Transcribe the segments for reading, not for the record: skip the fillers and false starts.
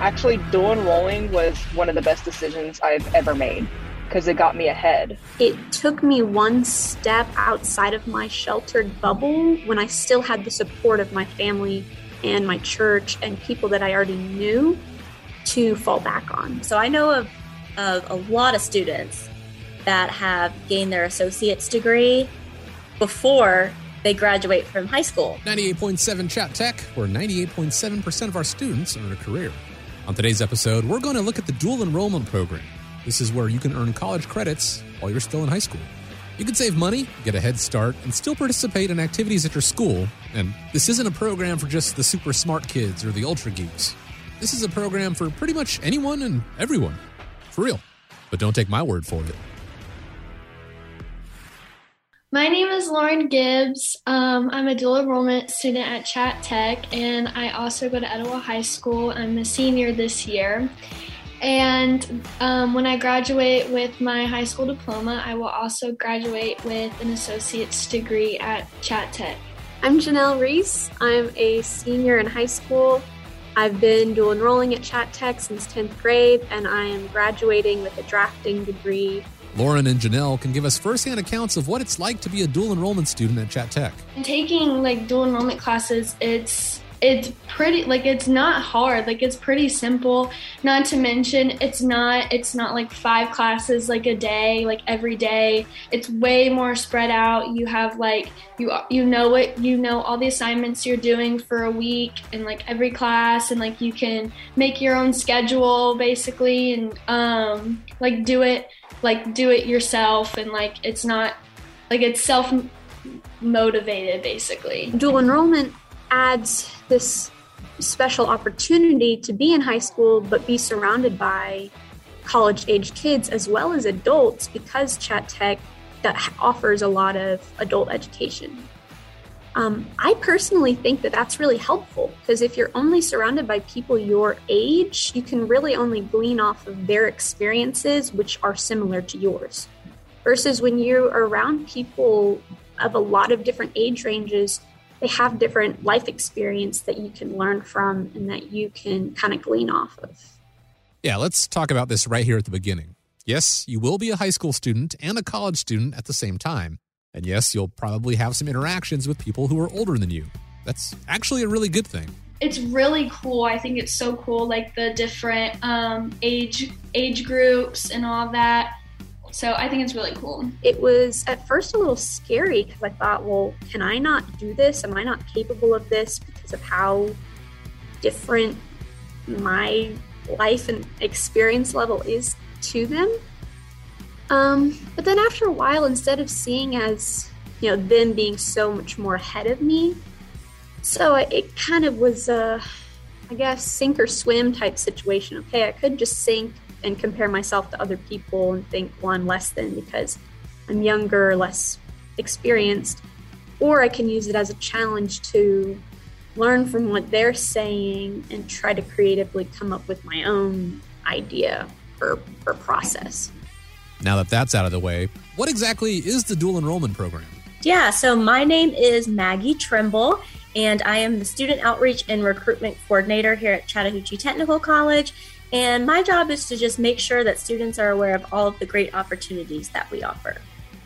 Actually, dual enrolling was one of the best decisions I've ever made because it got me ahead. It took me one step outside of my sheltered bubble when I still had the support of my family and my church and people that I already knew to fall back on. So I know of a lot of students that have gained their associate's degree before they graduate from high school. 98.7 Chat Tech, where 98.7% of our students earn a career. On today's episode, we're going to look at the dual enrollment program. This is where you can earn college credits while you're still in high school. You can save money, get a head start, and still participate in activities at your school. And this isn't a program for just the super smart kids or the ultra geeks. This is a program for pretty much anyone and everyone. For real. But don't take my word for it. My name is Lauren Gibbs. I'm a dual enrollment student at Chat Tech, and I also go to Etowah High School. I'm a senior this year. And when I graduate with my high school diploma, I will also graduate with an associate's degree at Chat Tech. I'm Janelle Reese. I'm a senior in high school. I've been dual enrolling at Chat Tech since 10th grade, and I am graduating with a drafting degree. Lauren and Janelle can give us firsthand accounts of what it's like to be a dual enrollment student at Chat Tech. Taking dual enrollment classes, it's pretty it's not hard. It's pretty simple. Not to mention, it's not five classes a day, every day. It's way more spread out. You have you know all the assignments you're doing for a week and every class, and you can make your own schedule basically, and do it yourself, and it's not it's self-motivated basically. Dual enrollment adds this special opportunity to be in high school but be surrounded by college-age kids as well as adults, because Chat Tech that offers a lot of adult education. I personally think that's really helpful, because if you're only surrounded by people your age, you can really only glean off of their experiences, which are similar to yours. Versus when you're around people of a lot of different age ranges, they have different life experience that you can learn from and that you can kind of glean off of. Yeah, let's talk about this right here at the beginning. Yes, you will be a high school student and a college student at the same time. And yes, you'll probably have some interactions with people who are older than you. That's actually a really good thing. It's really cool. I think it's so cool, the different age groups and all that. So I think it's really cool. It was at first a little scary because I thought, well, can I not do this? Am I not capable of this because of how different my life and experience level is to them? But then after a while, instead of seeing as, them being so much more ahead of me, so it kind of was a, sink or swim type situation. Okay, I could just sink and compare myself to other people and think, well, I'm less than because I'm younger, less experienced, or I can use it as a challenge to learn from what they're saying and try to creatively come up with my own idea or process. Now that that's out of the way, what exactly is the dual enrollment program? Yeah, so my name is Maggie Trimble, and I am the Student Outreach and Recruitment Coordinator here at Chattahoochee Technical College. And my job is to just make sure that students are aware of all of the great opportunities that we offer.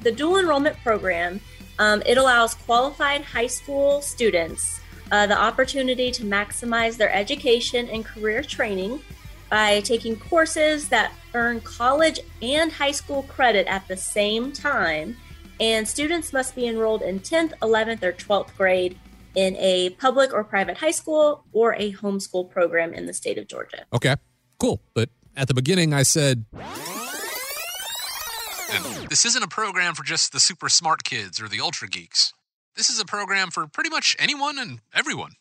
The dual enrollment program, it allows qualified high school students the opportunity to maximize their education and career training by taking courses that earn college and high school credit at the same time, and students must be enrolled in 10th, 11th, or 12th grade in a public or private high school or a homeschool program in the state of Georgia. Okay, cool. But at the beginning, I said, this isn't a program for just the super smart kids or the ultra geeks. This is a program for pretty much anyone and everyone.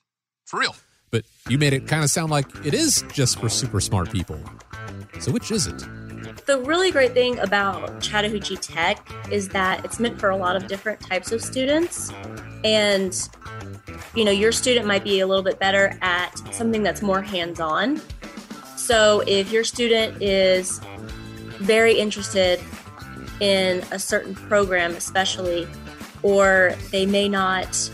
For real. But you made it kind of sound like it is just for super smart people. So which is it? The really great thing about Chattahoochee Tech is that it's meant for a lot of different types of students. And, your student might be a little bit better at something that's more hands-on. So if your student is very interested in a certain program especially, or they may not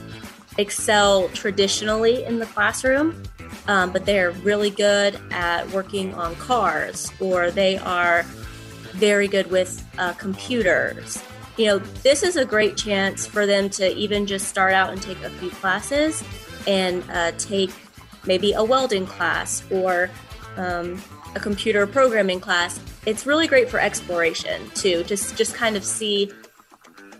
excel traditionally in the classroom, but they're really good at working on cars, or they are very good with computers. You know, this is a great chance for them to even just start out and take a few classes and take maybe a welding class or a computer programming class. It's really great for exploration too, just kind of see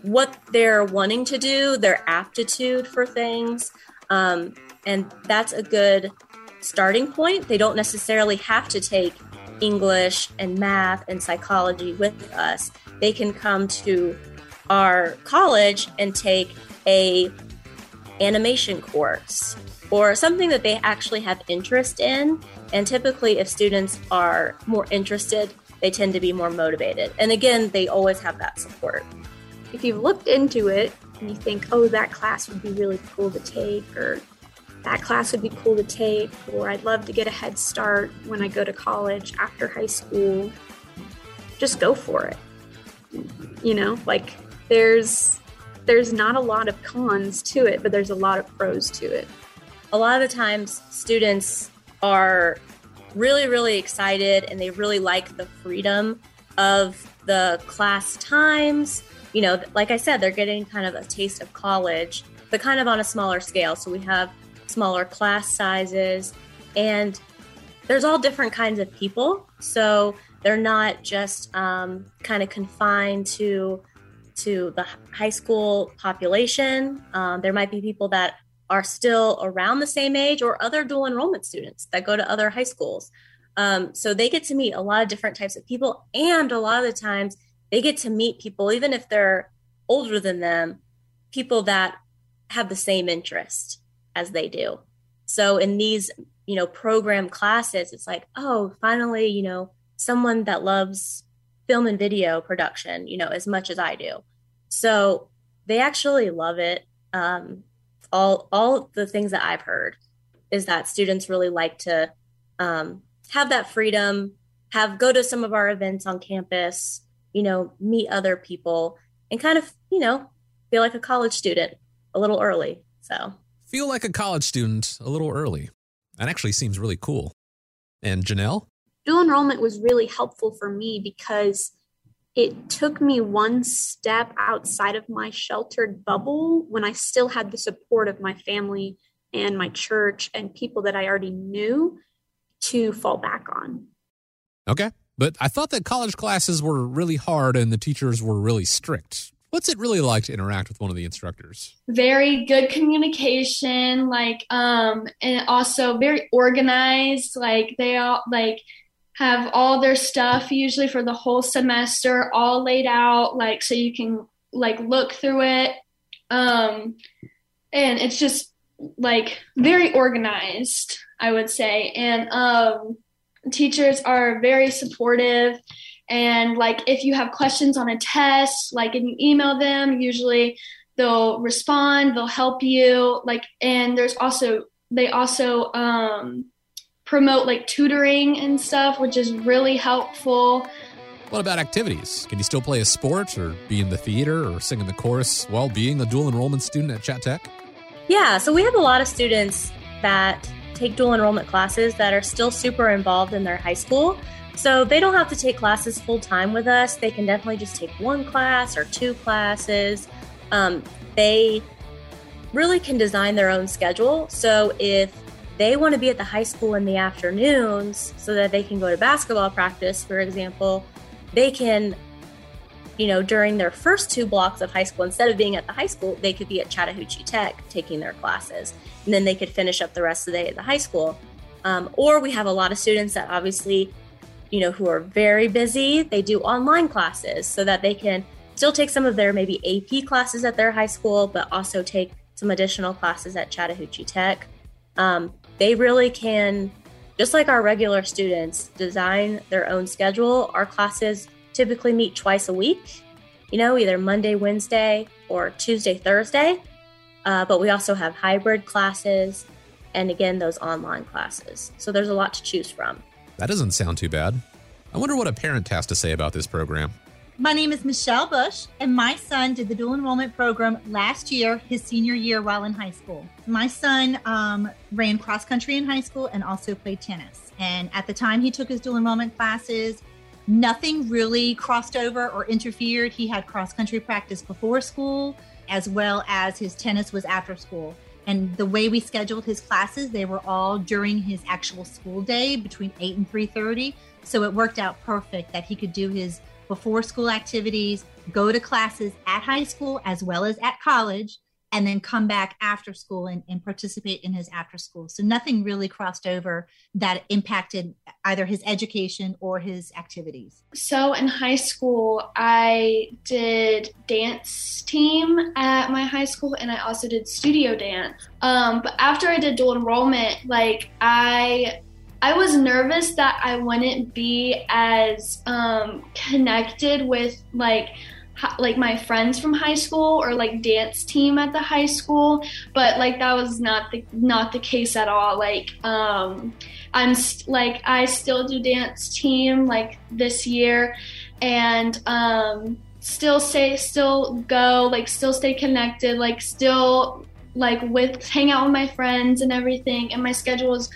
what they're wanting to do, their aptitude for things. And that's a good starting point. They don't necessarily have to take English and math and psychology with us. They can come to our college and take a animation course or something that they actually have interest in. And typically, if students are more interested, they tend to be more motivated. And again, they always have that support. If you've looked into it and you think, oh, that class would be really cool to take, or that class would be cool to take, or I'd love to get a head start when I go to college after high school, just go for it. You know, like there's not a lot of cons to it, but there's a lot of pros to it. A lot of the times students are really, really excited and they really like the freedom of the class times. You know, like I said, they're getting kind of a taste of college, but kind of on a smaller scale. So we have smaller class sizes and there's all different kinds of people. So they're not just kind of confined to the high school population. There might be people that are still around the same age or other dual enrollment students that go to other high schools. So they get to meet a lot of different types of people. And a lot of the times they get to meet people, even if they're older than them, people that have the same interest as they do. So in these, you know, program classes, it's like, oh, finally, you know, someone that loves film and video production, you know, as much as I do. So they actually love it. All of the things that I've heard is that students really like to have that freedom, go to some of our events on campus, you know, meet other people and kind of, you know, feel like a college student a little early. So feel like a college student a little early. That actually seems really cool. And Janelle? Dual enrollment was really helpful for me because it took me one step outside of my sheltered bubble when I still had the support of my family and my church and people that I already knew to fall back on. Okay. But I thought that college classes were really hard and the teachers were really strict. What's it really like to interact with one of the instructors? Very good communication, and also very organized. Like they all have all their stuff usually for the whole semester all laid out, so you can look through it. And it's just very organized, I would say. And teachers are very supportive. And if you have questions on a test, and you email them, usually they'll respond, they'll help you. And there's also, they also, promote tutoring and stuff, which is really helpful. What about activities? Can you still play a sport or be in the theater or sing in the chorus while being a dual enrollment student at Chat Tech? Yeah, so we have a lot of students that take dual enrollment classes that are still super involved in their high school. So they don't have to take classes full time with us. They can definitely just take one class or two classes. They really can design their own schedule. So if they want to be at the high school in the afternoons so that they can go to basketball practice, for example, they can, you know, during their first two blocks of high school, instead of being at the high school, they could be at Chattahoochee Tech taking their classes. And then they could finish up the rest of the day at the high school. Or we have a lot of students that obviously, you know, who are very busy, they do online classes so that they can still take some of their maybe AP classes at their high school, but also take some additional classes at Chattahoochee Tech. They really can, just like our regular students, design their own schedule. Our classes typically meet twice a week, you know, either Monday, Wednesday, or Tuesday, Thursday. But we also have hybrid classes and, again, those online classes. So there's a lot to choose from. That doesn't sound too bad. I wonder what a parent has to say about this program. My name is Michelle Bush, and my son did the dual enrollment program last year, his senior year while in high school. My son ran cross country in high school and also played tennis. And at the time he took his dual enrollment classes, nothing really crossed over or interfered. He had cross country practice before school, as well as his tennis was after school. And the way we scheduled his classes, they were all during his actual school day between 8 and 3:30. So it worked out perfect that he could do his before school activities, go to classes at high school as well as at college, and then come back after school and participate in his after school. So nothing really crossed over that impacted either his education or his activities. So in high school, I did dance team at my high school, and I also did studio dance. But after I did dual enrollment, like I was nervous that I wouldn't be as connected with like my friends from high school or like dance team at the high school, but like that was not the case at all. Like I still do dance team like this year, and still stay connected, like still like with hang out with my friends and everything. And my schedule is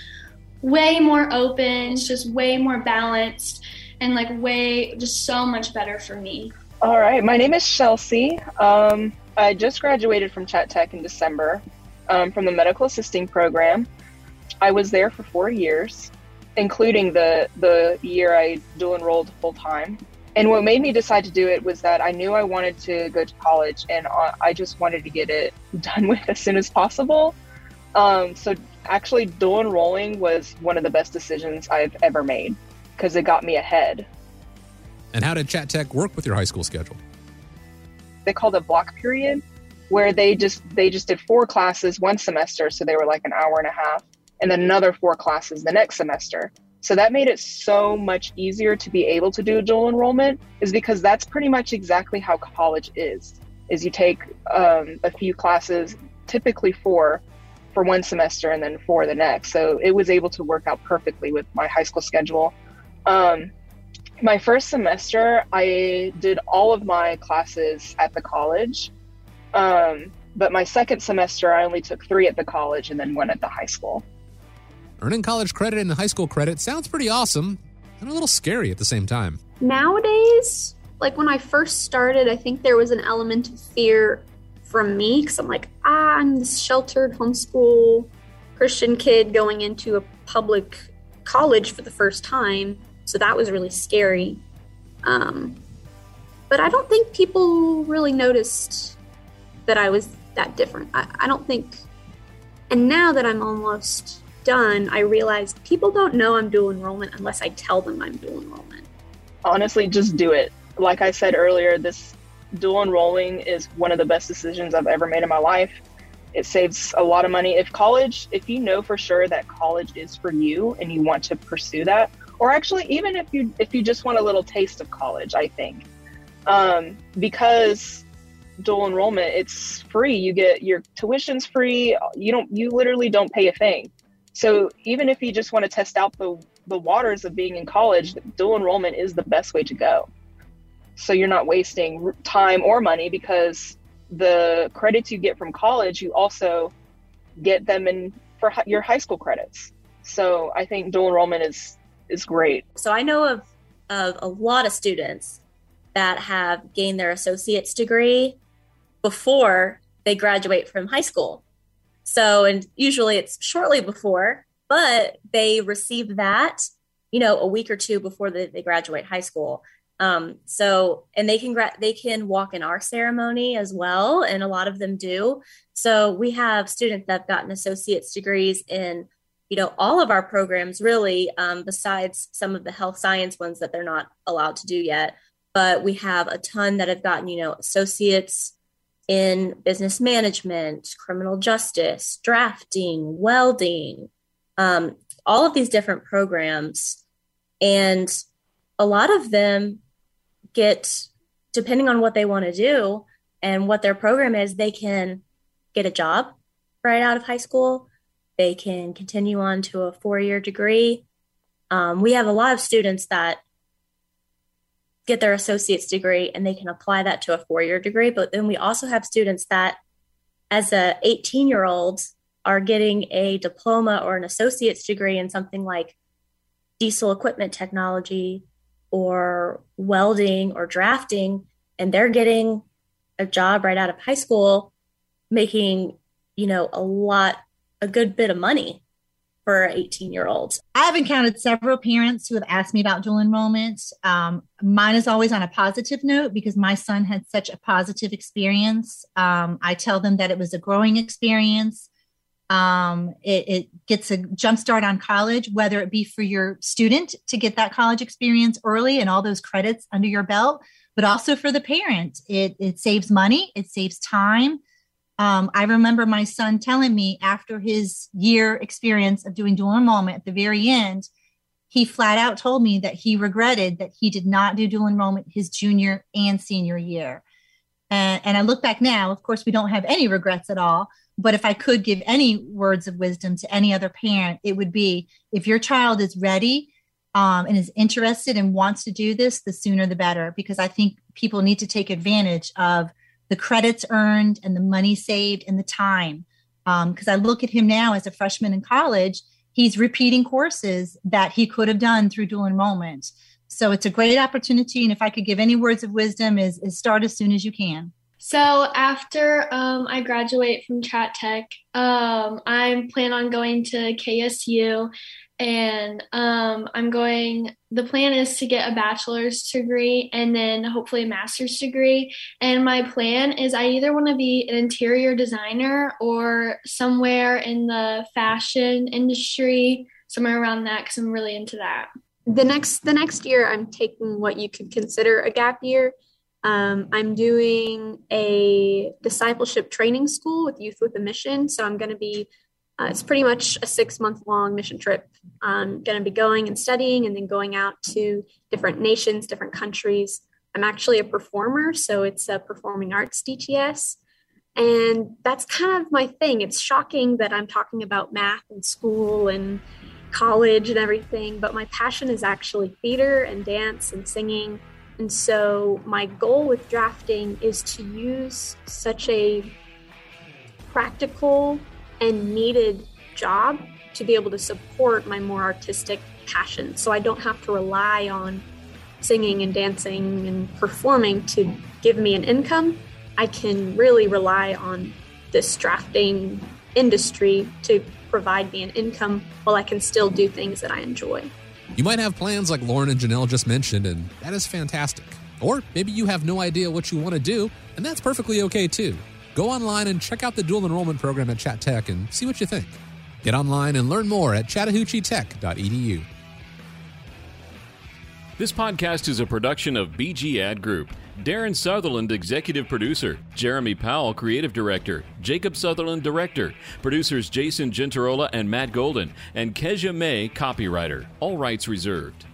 way more open, it's just way more balanced, and like way just so much better for me. All right, my name is Chelsea. I just graduated from Chat Tech in December from the medical assisting program. I was there for 4 years, including the year I dual enrolled full time. And what made me decide to do it was that I knew I wanted to go to college, and I just wanted to get it done with as soon as possible. So actually dual enrolling was one of the best decisions I've ever made because it got me ahead. And how did Chat Tech work with your high school schedule? They called a block period where they just did 4 classes one semester. So they were like an hour and a half, and then another 4 classes the next semester. So that made it so much easier to be able to do dual enrollment, is because that's pretty much exactly how college is you take a few classes, typically 4, for one semester and then 4 the next. So it was able to work out perfectly with my high school schedule. My first semester, I did all of my classes at the college. But my second semester, I only took 3 at the college and then 1 at the high school. Earning college credit and high school credit sounds pretty awesome and a little scary at the same time. Nowadays, like when I first started, I think there was an element of fear from me, because I'm like, I'm this sheltered homeschool Christian kid going into a public college for the first time. So that was really scary. But I don't think people really noticed that I was that different. I don't think. And now that I'm almost done, I realize people don't know I'm dual enrollment unless I tell them I'm dual enrollment. Honestly, just do it. Like I said earlier, this dual enrolling is one of the best decisions I've ever made in my life. It saves a lot of money. If you know for sure that college is for you and you want to pursue that, or actually even if you just want a little taste of college, I think. Because dual enrollment, it's free. You get your tuition's free. You literally don't pay a thing. So even if you just want to test out the waters of being in college, dual enrollment is the best way to go. So you're not wasting time or money, because the credits you get from college, you also get them in for your high school credits. So I think dual enrollment is great. So I know of a lot of students that have gained their associate's degree before they graduate from high school. So, and usually it's shortly before, but they receive that, a week or two before they graduate high school. And they can walk in our ceremony as well. And a lot of them do. So we have students that have gotten associate's degrees in, all of our programs really, besides some of the health science ones that they're not allowed to do yet. But we have a ton that have gotten, associates in business management, criminal justice, drafting, welding, all of these different programs. And a lot of them get, depending on what they want to do and what their program is, they can get a job right out of high school. They can continue on to a 4-year degree. We have a lot of students that get their associate's degree and they can apply that to a four-year degree. But then we also have students that as a 18-year-old are getting a diploma or an associate's degree in something like diesel equipment technology or welding or drafting, and they're getting a job right out of high school making, you know, a good bit of money for 18-year-olds. I have encountered several parents who have asked me about dual enrollment. Mine is always on a positive note because my son had such a positive experience. I tell them that it was a growing experience. It gets a jump start on college, whether it be for your student to get that college experience early and all those credits under your belt, but also for the parent. It saves money. It saves time. I remember my son telling me after his year experience of doing dual enrollment at the very end, he flat out told me that he regretted that he did not do dual enrollment his junior and senior year. And I look back now, of course, we don't have any regrets at all. But if I could give any words of wisdom to any other parent, it would be if your child is ready and is interested and wants to do this, the sooner the better, because I think people need to take advantage of the credits earned and the money saved and the time. Because I look at him now as a freshman in college, he's repeating courses that he could have done through dual enrollment. So it's a great opportunity. And if I could give any words of wisdom is start as soon as you can. So after I graduate from Chat Tech, I plan on going to KSU, and the plan is to get a bachelor's degree and then hopefully a master's degree. And my plan is I either want to be an interior designer or somewhere in the fashion industry, somewhere around that, because I'm really into that. The next year, I'm taking what you could consider a gap year. I'm doing a discipleship training school with Youth With A Mission. So I'm going to be, it's pretty much a 6-month long mission trip. I'm going to be going and studying and then going out to different nations, different countries. I'm actually a performer, so it's a performing arts DTS. And that's kind of my thing. It's shocking that I'm talking about math and school and college and everything, but my passion is actually theater and dance and singing. And so my goal with drafting is to use such a practical and needed job to be able to support my more artistic passion. So I don't have to rely on singing and dancing and performing to give me an income. I can really rely on this drafting industry to provide me an income while I can still do things that I enjoy. You might have plans like Lauren and Janelle just mentioned, and that is fantastic. Or maybe you have no idea what you want to do, and that's perfectly okay too. Go online and check out the dual enrollment program at Chat Tech and see what you think. Get online and learn more at chattahoocheetech.edu. This podcast is a production of BG Ad Group. Darren Sutherland, Executive Producer. Jeremy Powell, Creative Director. Jacob Sutherland, Director. Producers Jason Gentarola and Matt Golden. And Kezia May, Copywriter. All rights reserved.